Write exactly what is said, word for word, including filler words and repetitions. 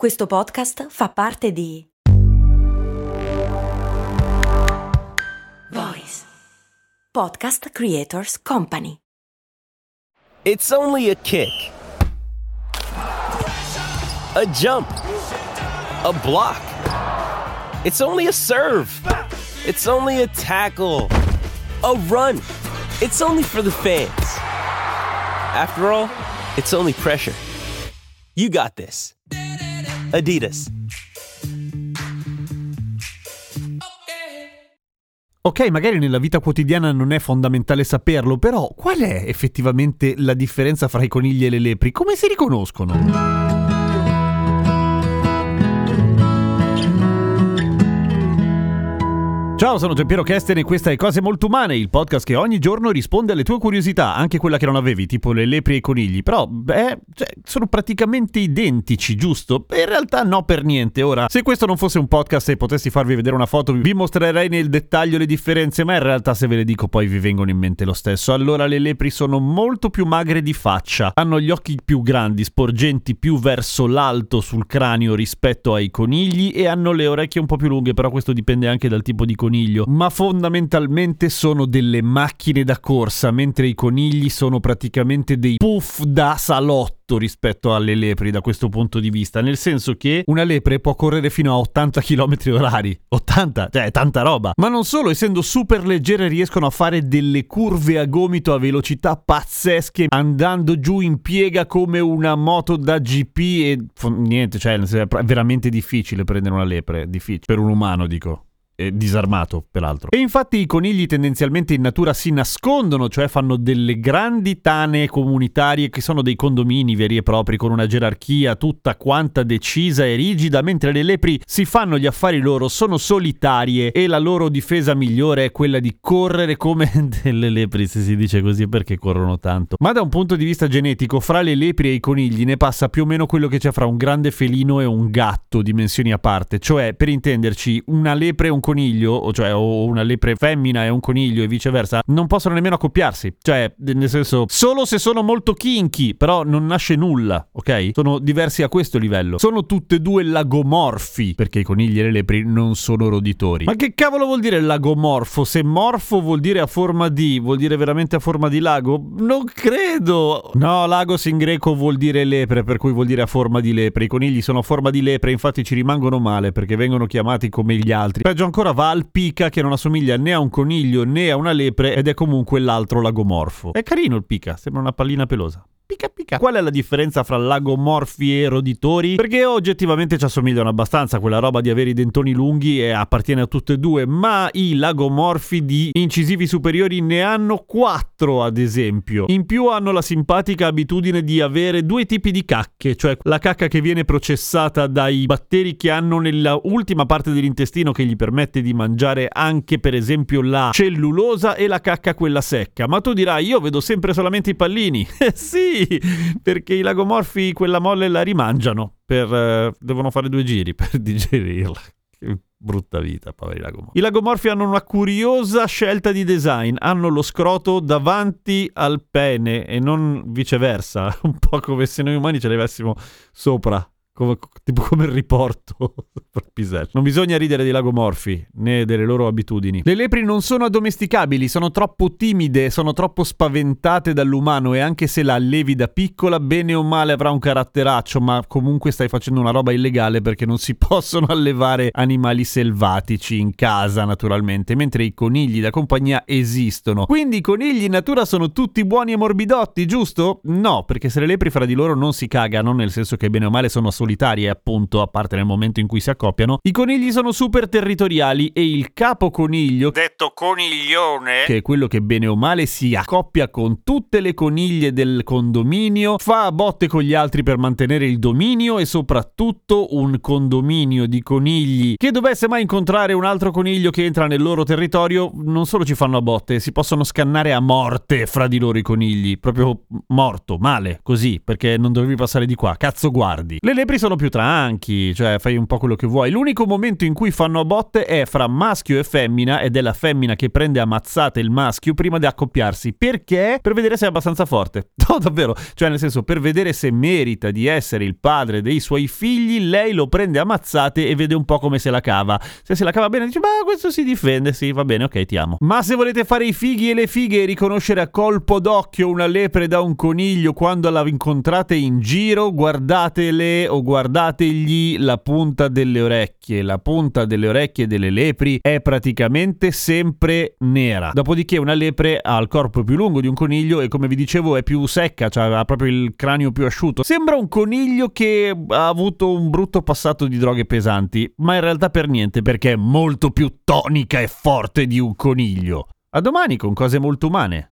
Questo podcast fa parte di VOIS Podcast Creators Company. It's only a kick, a jump, a block. It's only a serve. It's only a tackle, a run. It's only for the fans. After all, it's only pressure. You got this. Adidas. Ok, magari nella vita quotidiana non è fondamentale saperlo, però qual è effettivamente la differenza fra i conigli e le lepri? Come si riconoscono? Ciao, sono Giampiero Kesten e questa è Cose Molto Umane, il podcast che ogni giorno risponde alle tue curiosità, anche quella che non avevi, tipo le lepri e i conigli. Però, beh, cioè, sono praticamente identici, giusto? In realtà no, per niente. Ora, se questo non fosse un podcast e potessi farvi vedere una foto, vi mostrerei nel dettaglio le differenze, ma in realtà se ve le dico poi vi vengono in mente lo stesso. Allora, le lepri sono molto più magre di faccia, hanno gli occhi più grandi, sporgenti più verso l'alto sul cranio rispetto ai conigli e hanno le orecchie un po' più lunghe, però questo dipende anche dal tipo di coniglio, ma fondamentalmente sono delle macchine da corsa, mentre i conigli sono praticamente dei puff da salotto rispetto alle lepri da questo punto di vista, nel senso che una lepre può correre fino a ottanta chilometri orari, ottanta, cioè tanta roba, ma non solo, essendo super leggere riescono a fare delle curve a gomito a velocità pazzesche, andando giù in piega come una moto da G P e niente, cioè è veramente difficile prendere una lepre, difficile, per un umano dico. Disarmato peraltro. E infatti i conigli tendenzialmente in natura si nascondono, cioè fanno delle grandi tane comunitarie che sono dei condomini veri e propri con una gerarchia tutta quanta decisa e rigida, mentre le lepri si fanno gli affari loro, sono solitarie e la loro difesa migliore è quella di correre come delle lepri, se si dice così perché corrono tanto. Ma da un punto di vista genetico fra le lepri e i conigli ne passa più o meno quello che c'è fra un grande felino e un gatto, dimensioni a parte, cioè per intenderci una lepre e un coniglio, cioè o una lepre femmina e un coniglio e viceversa, non possono nemmeno accoppiarsi, cioè nel senso solo se sono molto kinky, però non nasce nulla, ok? Sono diversi a questo livello, sono tutte e due lagomorfi, perché i conigli e le lepri non sono roditori. Ma che cavolo vuol dire lagomorfo? Se morfo vuol dire a forma di, vuol dire veramente a forma di lago? Non credo! No, lagos in greco vuol dire lepre, per cui vuol dire a forma di lepre, i conigli sono a forma di lepre, infatti ci rimangono male perché vengono chiamati come gli altri. Peggio ancora va al pica che non assomiglia né a un coniglio né a una lepre ed è comunque l'altro lagomorfo. È carino il pica, sembra una pallina pelosa. Pica pica. Qual è la differenza fra lagomorfi e roditori? Perché oggettivamente ci assomigliano abbastanza, quella roba di avere i dentoni lunghi e appartiene a tutte e due, ma i lagomorfi di incisivi superiori ne hanno quattro ad esempio. In più hanno la simpatica abitudine di avere due tipi di cacche, cioè la cacca che viene processata dai batteri che hanno nella ultima parte dell'intestino che gli permette di mangiare anche per esempio la cellulosa e la cacca quella secca. Ma tu dirai, io vedo sempre solamente i pallini. Sì! Perché i lagomorfi quella molle la rimangiano per, eh, devono fare due giri per digerirla. Che brutta vita, poveri lagomorfi. I lagomorfi hanno una curiosa scelta di design, hanno lo scroto davanti al pene e non viceversa, un po' come se noi umani ce l'avessimo sopra. Come, tipo come il riporto. Non bisogna ridere dei lagomorfi né delle loro abitudini. Le lepri non sono addomesticabili, sono troppo timide, sono troppo spaventate dall'umano e anche se la allevi da piccola bene o male avrà un caratteraccio, ma comunque stai facendo una roba illegale perché non si possono allevare animali selvatici in casa naturalmente, mentre i conigli da compagnia esistono. Quindi i conigli in natura sono tutti buoni e morbidotti, giusto? No, perché se le lepri fra di loro non si cagano, nel senso che bene o male sono solitarie appunto, a parte nel momento in cui si accoppiano, i conigli sono super territoriali e il capo coniglio, detto coniglione, che è quello che bene o male si accoppia con tutte le coniglie del condominio, fa a botte con gli altri per mantenere il dominio e soprattutto un condominio di conigli che dovesse mai incontrare un altro coniglio che entra nel loro territorio, non solo ci fanno a botte, si possono scannare a morte fra di loro i conigli, proprio morto, male, così, perché non dovevi passare di qua, cazzo guardi. Le tempri sono più tranchi, cioè fai un po' quello che vuoi. L'unico momento in cui fanno a botte è fra maschio e femmina, ed è la femmina che prende a mazzate il maschio prima di accoppiarsi. Perché? Per vedere se è abbastanza forte. No, davvero, cioè nel senso, per vedere se merita di essere il padre dei suoi figli, lei lo prende a mazzate e vede un po' come se la cava. Se se la cava bene dice, ma questo si difende, sì, va bene, ok, ti amo. Ma se volete fare i fighi e le fighe e riconoscere a colpo d'occhio una lepre da un coniglio quando la incontrate in giro, guardatele o guardategli la punta delle orecchie. La punta delle orecchie delle lepri è praticamente sempre nera. Dopodiché una lepre ha il corpo più lungo di un coniglio e, come vi dicevo, è più secca, cioè ha proprio il cranio più asciutto. Sembra un coniglio che ha avuto un brutto passato di droghe pesanti, ma in realtà per niente, perché è molto più tonica e forte di un coniglio. A domani con Cose Molto Umane.